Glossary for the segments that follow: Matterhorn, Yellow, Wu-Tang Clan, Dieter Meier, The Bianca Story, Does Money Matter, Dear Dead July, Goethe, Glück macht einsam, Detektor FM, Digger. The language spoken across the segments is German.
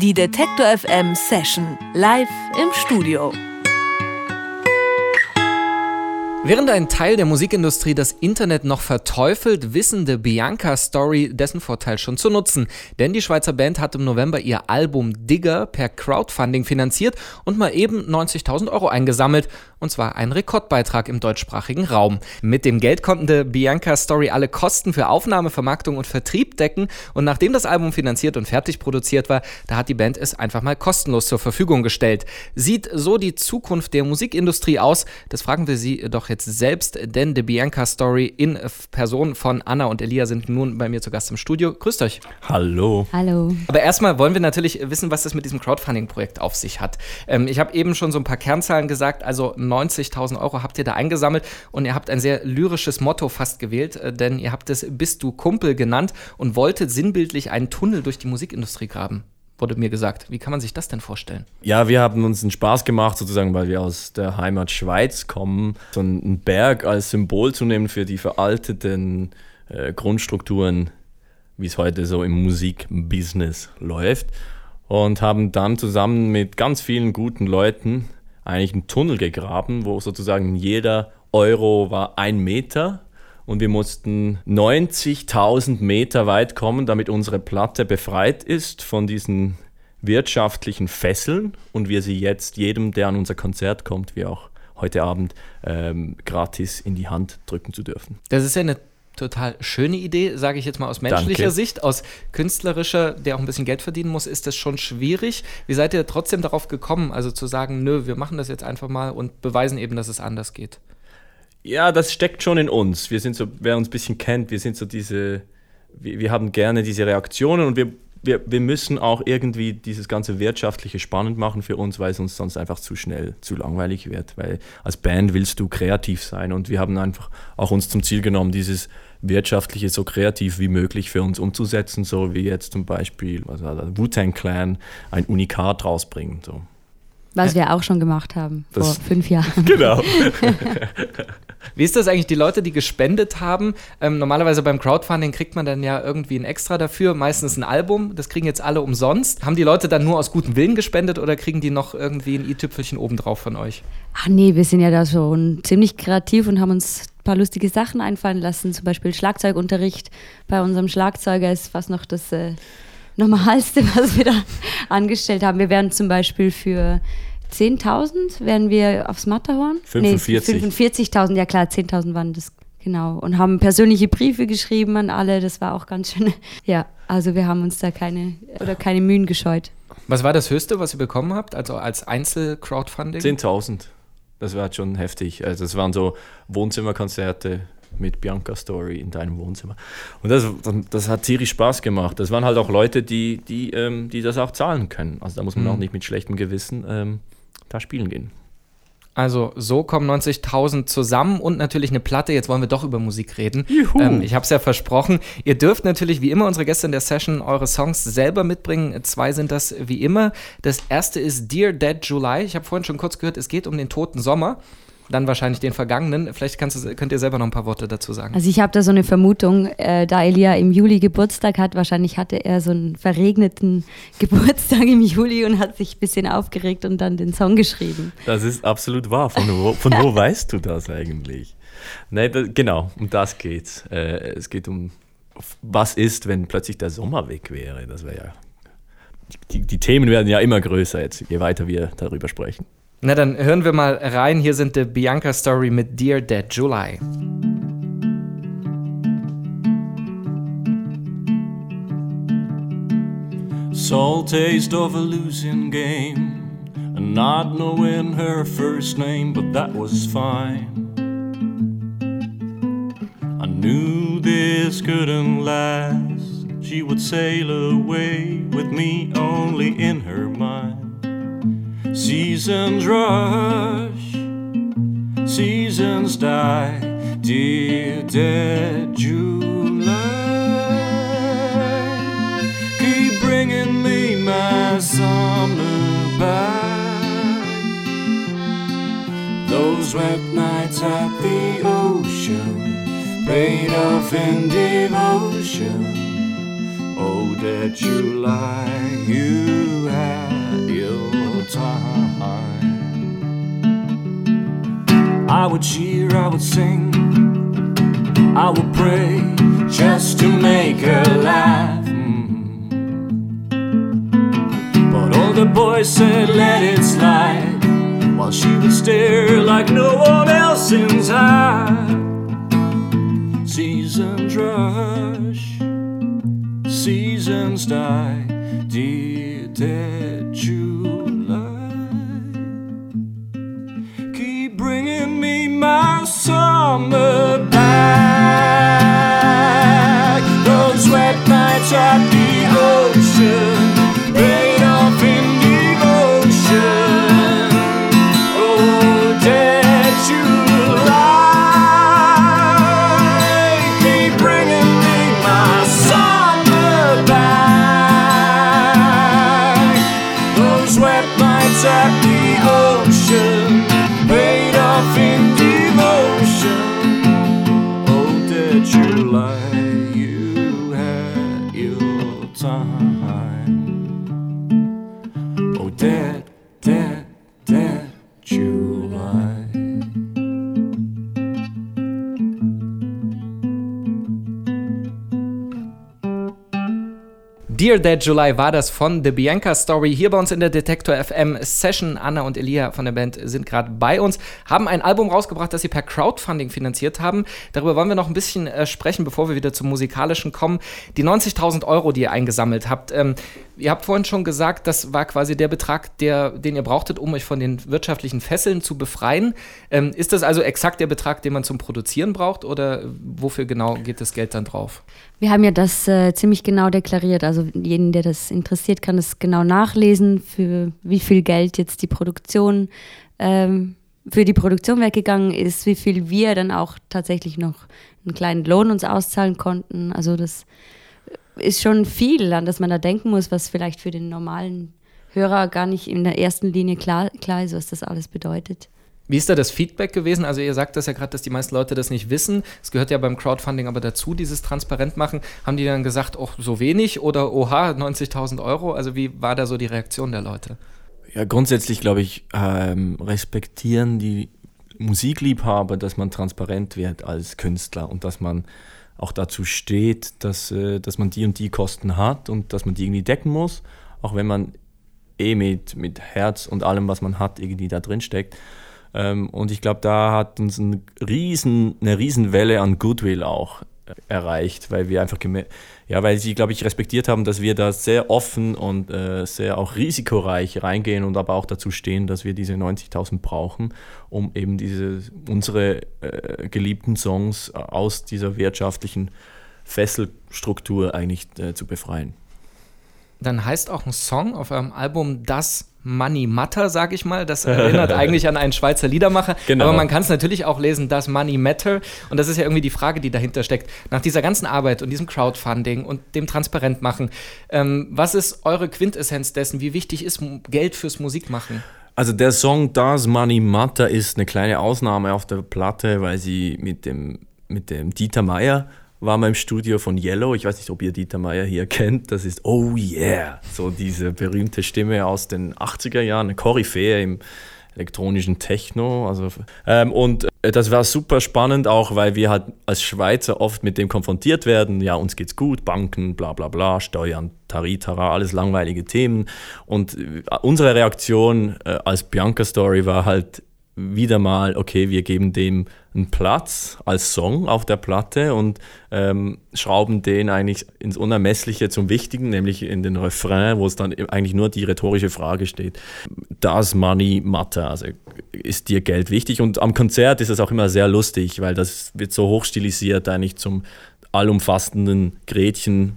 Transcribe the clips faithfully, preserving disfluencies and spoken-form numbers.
Die Detektor F M Session live im Studio. Während ein Teil der Musikindustrie das Internet noch verteufelt, wissen The Bianca Story dessen Vorteil schon zu nutzen. Denn die Schweizer Band hat im November ihr Album Digger per Crowdfunding finanziert und mal eben neunzigtausend Euro eingesammelt. Und zwar einen Rekordbeitrag im deutschsprachigen Raum. Mit dem Geld konnten The Bianca Story alle Kosten für Aufnahme, Vermarktung und Vertrieb decken. Und nachdem das Album finanziert und fertig produziert war, da hat die Band es einfach mal kostenlos zur Verfügung gestellt. Sieht so die Zukunft der Musikindustrie aus? Das fragen wir sie doch jetzt selbst, denn The Bianca Story in Person von Anna und Elia sind nun bei mir zu Gast im Studio. Grüßt euch. Hallo. Hallo. Aber erstmal wollen wir natürlich wissen, was das mit diesem Crowdfunding-Projekt auf sich hat. Ähm, ich habe eben schon so ein paar Kernzahlen gesagt, also neunzigtausend Euro habt ihr da eingesammelt und ihr habt ein sehr lyrisches Motto fast gewählt, äh, denn ihr habt es Bist du Kumpel genannt und wolltet sinnbildlich einen Tunnel durch die Musikindustrie graben, wurde mir gesagt. Wie kann man sich das denn vorstellen? Ja, wir haben uns einen Spaß gemacht, sozusagen, weil wir aus der Heimat Schweiz kommen, so einen Berg als Symbol zu nehmen für die veralteten äh, Grundstrukturen, wie es heute so im Musikbusiness läuft. Und haben dann zusammen mit ganz vielen guten Leuten eigentlich einen Tunnel gegraben, wo sozusagen jeder Euro war ein Meter. Und wir mussten neunzigtausend Meter weit kommen, damit unsere Platte befreit ist von diesen wirtschaftlichen Fesseln und wir sie jetzt jedem, der an unser Konzert kommt, wie auch heute Abend, ähm, gratis in die Hand drücken zu dürfen. Das ist ja eine total schöne Idee, sage ich jetzt mal aus menschlicher Danke. Sicht, aus künstlerischer, der auch ein bisschen Geld verdienen muss, ist das schon schwierig. Wie seid ihr trotzdem darauf gekommen, also zu sagen, nö, wir machen das jetzt einfach mal und beweisen eben, dass es anders geht? Ja, das steckt schon in uns. Wir sind so, wer uns ein bisschen kennt, wir sind so diese, wir, wir haben gerne diese Reaktionen und wir, wir, wir müssen auch irgendwie dieses ganze Wirtschaftliche spannend machen für uns, weil es uns sonst einfach zu schnell, zu langweilig wird, weil als Band willst du kreativ sein und wir haben einfach auch uns zum Ziel genommen, dieses Wirtschaftliche so kreativ wie möglich für uns umzusetzen, so wie jetzt zum Beispiel also Wu-Tang Clan ein Unikat rausbringen, so. Was wir auch schon gemacht haben, das vor fünf Jahren. Genau. Wie ist das eigentlich, die Leute, die gespendet haben? Ähm, normalerweise beim Crowdfunding kriegt man dann ja irgendwie ein Extra dafür, meistens ein Album, das kriegen jetzt alle umsonst. Haben die Leute dann nur aus gutem Willen gespendet oder kriegen die noch irgendwie ein i-Tüpfelchen obendrauf von euch? Ach nee, wir sind ja da schon ziemlich kreativ und haben uns ein paar lustige Sachen einfallen lassen, zum Beispiel Schlagzeugunterricht. Bei unserem Schlagzeuger ist fast noch das äh, Normalste, was wir da angestellt haben. Wir wären zum Beispiel für zehntausend wären wir aufs Matterhorn. fünfundvierzig. Nee, fünfundvierzigtausend, ja klar, zehntausend waren das, genau. Und haben persönliche Briefe geschrieben an alle, das war auch ganz schön. Ja, also wir haben uns da keine oder keine Mühen gescheut. Was war das Höchste, was ihr bekommen habt, also als Einzel-Crowdfunding? zehntausend, das war schon heftig. Also es waren so Wohnzimmerkonzerte mit Bianca Story in deinem Wohnzimmer. Und das, das hat tierisch Spaß gemacht. Das waren halt auch Leute, die, die, ähm, die das auch zahlen können. Also da muss man mhm. auch nicht mit schlechtem Gewissen ähm, da spielen gehen. Also so kommen neunzigtausend zusammen und natürlich eine Platte. Jetzt wollen wir doch über Musik reden. Juhu. Ähm, ich habe es ja versprochen. Ihr dürft natürlich wie immer unsere Gäste in der Session eure Songs selber mitbringen. Zwei sind das wie immer. Das erste ist Dear Dead July. Ich habe vorhin schon kurz gehört, es geht um den toten Sommer. Dann wahrscheinlich den vergangenen. Vielleicht kannst du, könnt ihr selber noch ein paar Worte dazu sagen. Also ich habe da so eine Vermutung, äh, da Elia im Juli Geburtstag hat, wahrscheinlich hatte er so einen verregneten Geburtstag im Juli und hat sich ein bisschen aufgeregt und dann den Song geschrieben. Das ist absolut wahr. Von wo, von wo weißt du das eigentlich? Nein, das, genau, um das geht's. Äh, es geht um, was ist, wenn plötzlich der Sommer weg wäre. Das wäre ja, die, die Themen werden ja immer größer jetzt, je weiter wir darüber sprechen. Na, dann hören wir mal rein. Hier sind The Bianca Story mit Dear Dead July. Sole taste of a losing game and not knowing her first name, but that was fine. I knew this couldn't last. She would sail away with me only in her mind. Seasons rush, seasons die, dear dead July. Keep bringing me my summer back. Those wet nights at the ocean, prayed of in devotion. Oh, dead July, you have I would cheer, I would sing, I would pray just to make her laugh. Mm-hmm. But all the boys said, let it slide, while she would stare like no one else inside. Seasons rush, seasons die, dear dead July. Keep bringing me my summer back. Those wet nights at the ocean, laid off in devotion. Oh, dead July, keep bringing me my summer back. Those wet nights at the ocean, laid off in devotion. Oh, dead July, you had your time. Oh, dead, dead, dead July. Dear Dead July war das von The Bianca Story hier bei uns in der Detektor F M Session. Anna und Elia von der Band sind gerade bei uns, haben ein Album rausgebracht, das sie per Crowdfunding finanziert haben. Darüber wollen wir noch ein bisschen äh, sprechen, bevor wir wieder zum Musikalischen kommen. Die neunzigtausend Euro, die ihr eingesammelt habt, ähm, ihr habt vorhin schon gesagt, das war quasi der Betrag, der, den ihr brauchtet, um euch von den wirtschaftlichen Fesseln zu befreien. Ähm, ist das also exakt der Betrag, den man zum Produzieren braucht, oder wofür genau geht das Geld dann drauf? Wir haben ja das äh, ziemlich genau deklariert. Also jeden, der das interessiert, kann das genau nachlesen, für wie viel Geld jetzt die Produktion, ähm, für die Produktion weggegangen ist, wie viel wir dann auch tatsächlich noch einen kleinen Lohn uns auszahlen konnten. Also das ist schon viel, an das man da denken muss, was vielleicht für den normalen Hörer gar nicht in der ersten Linie klar, klar ist, was das alles bedeutet. Wie ist da das Feedback gewesen? Also ihr sagt das ja gerade, dass die meisten Leute das nicht wissen. Es gehört ja beim Crowdfunding aber dazu, dieses transparent machen. Haben die dann gesagt, oh, so wenig oder oha, neunzigtausend Euro? Also wie war da so die Reaktion der Leute? Ja, grundsätzlich glaube ich, ähm, respektieren die Musikliebhaber, dass man transparent wird als Künstler und dass man auch dazu steht, dass, äh, dass man die und die Kosten hat und dass man die irgendwie decken muss, auch wenn man eh mit, mit Herz und allem, was man hat, irgendwie da drin steckt. Und ich glaube, da hat uns ein riesen, eine Riesenwelle an Goodwill auch erreicht, weil wir einfach geme- ja, weil sie, glaube ich, respektiert haben, dass wir da sehr offen und äh, sehr auch risikoreich reingehen und aber auch dazu stehen, dass wir diese neunzigtausend brauchen, um eben diese unsere äh, geliebten Songs aus dieser wirtschaftlichen Fesselstruktur eigentlich äh, zu befreien. Dann heißt auch ein Song auf eurem Album Does Money Matter, sag ich mal. Das erinnert eigentlich an einen Schweizer Liedermacher. Genau. Aber man kann es natürlich auch lesen, Does Money Matter. Und das ist ja irgendwie die Frage, die dahinter steckt. Nach dieser ganzen Arbeit und diesem Crowdfunding und dem Transparentmachen, ähm, was ist eure Quintessenz dessen? Wie wichtig ist Geld fürs Musikmachen? Also der Song Does Money Matter ist eine kleine Ausnahme auf der Platte, weil sie mit dem, mit dem Dieter Meier war mal im Studio von Yellow. Ich weiß nicht, ob ihr Dieter Meier hier kennt. Das ist Oh Yeah, so diese berühmte Stimme aus den achtziger Jahren, eine Koryphäe im elektronischen Techno. Also, ähm, und das war super spannend auch, weil wir halt als Schweizer oft mit dem konfrontiert werden. Ja, uns geht's gut, Banken, bla bla bla, Steuern, Taritara, alles langweilige Themen. Und unsere Reaktion äh, als Bianca Story war halt, wieder mal, okay, wir geben dem einen Platz als Song auf der Platte und ähm, schrauben den eigentlich ins Unermessliche zum Wichtigen, nämlich in den Refrain, wo es dann eigentlich nur die rhetorische Frage steht. Does Money Matter? Also ist dir Geld wichtig? Und am Konzert ist das auch immer sehr lustig, weil das wird so hochstilisiert eigentlich zum allumfassenden Gretchen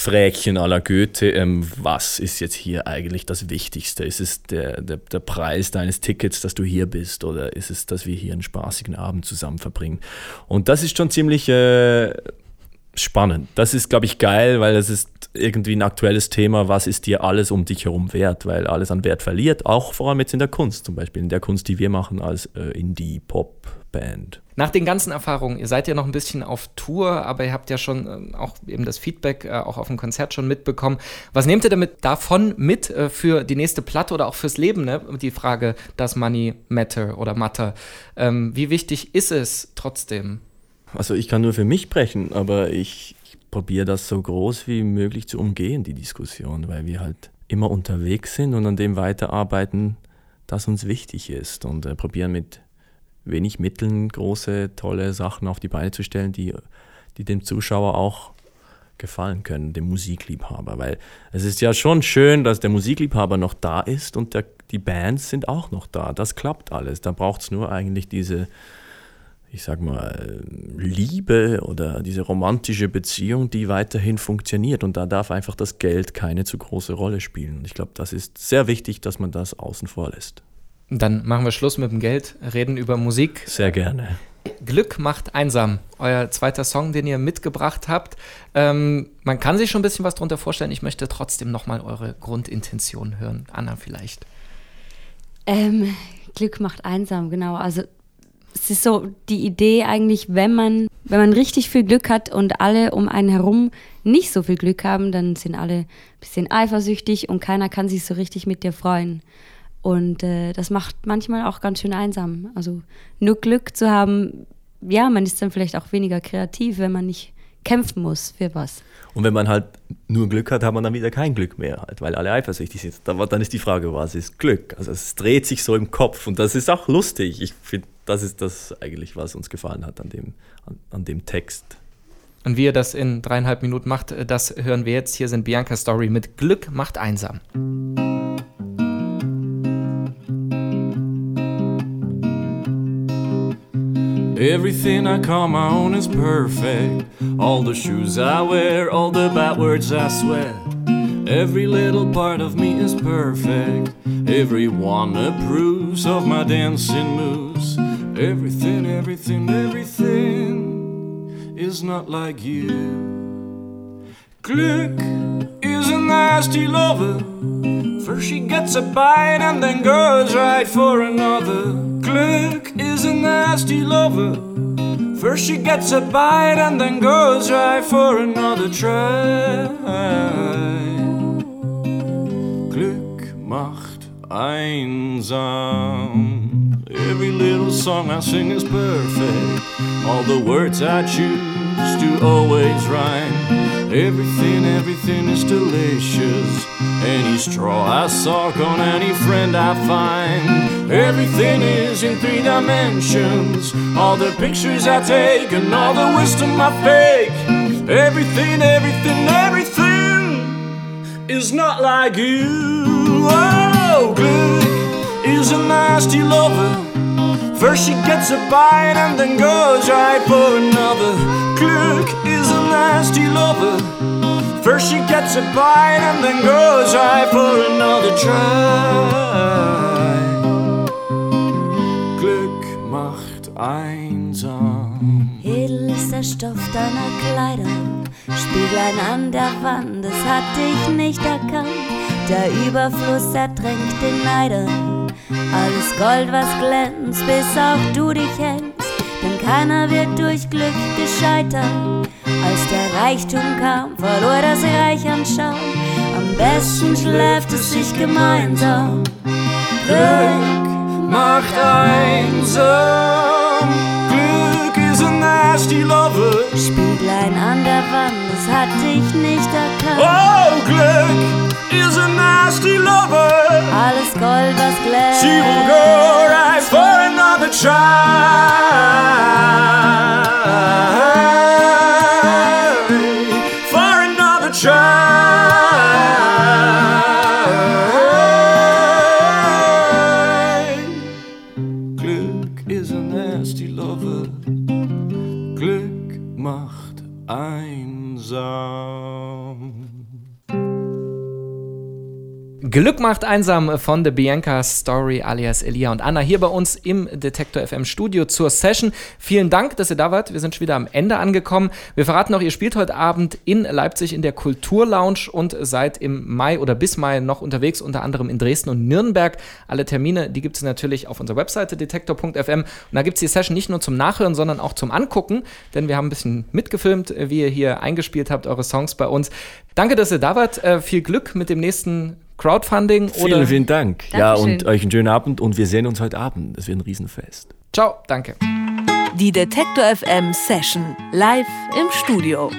Fräkchen à la Goethe, ähm, was ist jetzt hier eigentlich das Wichtigste? Ist es der, der, der Preis deines Tickets, dass du hier bist, oder ist es, dass wir hier einen spaßigen Abend zusammen verbringen? Und das ist schon ziemlich äh, spannend. Das ist, glaube ich, geil, weil es ist irgendwie ein aktuelles Thema, was ist dir alles um dich herum wert, weil alles an Wert verliert, auch vor allem jetzt in der Kunst zum Beispiel, in der Kunst, die wir machen als äh, Indie-Pop-Band. Nach den ganzen Erfahrungen, ihr seid ja noch ein bisschen auf Tour, aber ihr habt ja schon äh, auch eben das Feedback äh, auch auf dem Konzert schon mitbekommen. Was nehmt ihr damit davon mit äh, für die nächste Platte oder auch fürs Leben, ne? Die Frage, Does Money Matter oder Matter? Ähm, wie wichtig ist es trotzdem? Also ich kann nur für mich sprechen, aber ich probiere das so groß wie möglich zu umgehen, die Diskussion, weil wir halt immer unterwegs sind und an dem weiterarbeiten, das uns wichtig ist, und äh, probieren mit wenig Mitteln große, tolle Sachen auf die Beine zu stellen, die, die dem Zuschauer auch gefallen können, dem Musikliebhaber, weil es ist ja schon schön, dass der Musikliebhaber noch da ist und der, die Bands sind auch noch da, das klappt alles, da braucht es nur eigentlich diese, ich sag mal, Liebe oder diese romantische Beziehung, die weiterhin funktioniert. Und da darf einfach das Geld keine zu große Rolle spielen. Und ich glaube, das ist sehr wichtig, dass man das außen vor lässt. Dann machen wir Schluss mit dem Geld, reden über Musik. Sehr gerne. Glück macht einsam, euer zweiter Song, den ihr mitgebracht habt. Ähm, man kann sich schon ein bisschen was drunter vorstellen. Ich möchte trotzdem nochmal eure Grundintention hören. Anna vielleicht. Ähm, Glück macht einsam, genau. Also es ist so die Idee eigentlich, wenn man, wenn man richtig viel Glück hat und alle um einen herum nicht so viel Glück haben, dann sind alle ein bisschen eifersüchtig und keiner kann sich so richtig mit dir freuen. Und äh, das macht manchmal auch ganz schön einsam. Also nur Glück zu haben, ja, man ist dann vielleicht auch weniger kreativ, wenn man nicht kämpfen muss für was. Und wenn man halt nur Glück hat, hat man dann wieder kein Glück mehr, halt, weil alle eifersüchtig sind. Dann ist die Frage, was ist Glück? Also es dreht sich so im Kopf und das ist auch lustig. Ich finde, das ist das eigentlich, was uns gefallen hat an dem, an, an dem Text. Und wie ihr das in dreieinhalb Minuten macht, das hören wir jetzt. Hier sind Bianca Story mit Glück macht einsam. Everything I call my own is perfect. All the shoes I wear, all the bad words I swear. Every little part of me is perfect. Everyone approves of my dancing moves. Everything, everything, everything is not like you. Glück is a nasty lover. First she gets a bite and then goes right for another. Glück is a nasty lover. First she gets a bite and then goes right for another try. Glück macht einsam. Every little song I sing is perfect. All the words I choose to always rhyme. Everything, everything is delicious. Any straw I suck on any friend I find. Everything is in three dimensions. All the pictures I take and all the wisdom I fake. Everything, everything, everything is not like you. Oh, Glück is a nasty lover. First she gets a bite and then goes right for another. Glück is a nasty lover. First she gets a bite and then goes right for another try. Glück macht einsam. Edel ist der Stoff deiner Kleider, Spieglein an der Wand, das hatte ich nicht erkannt. Der Überfluss ertränkt den Neider. Alles Gold, was glänzt, bis auch du dich hältst. Denn keiner wird durch Glück gescheitert. Als der Reichtum kam, verlor das Reich an Schaum. Am besten schläft es sich gemeinsam. Glück macht einsam. Glück ist ein nasty lover. Spieglein an der Wand, das hatte ich nicht erkannt. Oh, Glück ist ein nasty lover. Alles Gold, was glänzt. She will go right for another try. Glück macht einsam von The Bianca Story alias Elia und Anna hier bei uns im Detektor F M Studio zur Session. Vielen Dank, dass ihr da wart. Wir sind schon wieder am Ende angekommen. Wir verraten noch, ihr spielt heute Abend in Leipzig in der Kulturlounge und seid im Mai oder bis Mai noch unterwegs, unter anderem in Dresden und Nürnberg. Alle Termine, die gibt es natürlich auf unserer Webseite detektor punkt f m. Und da gibt es die Session nicht nur zum Nachhören, sondern auch zum Angucken, denn wir haben ein bisschen mitgefilmt, wie ihr hier eingespielt habt, eure Songs bei uns. Danke, dass ihr da wart. Äh, viel Glück mit dem nächsten Crowdfunding. Vielen, oder? vielen Dank. Dankeschön. Ja, und euch einen schönen Abend und wir sehen uns heute Abend. Das wird ein Riesenfest. Ciao, danke. Die Detektor F M Session live im Studio.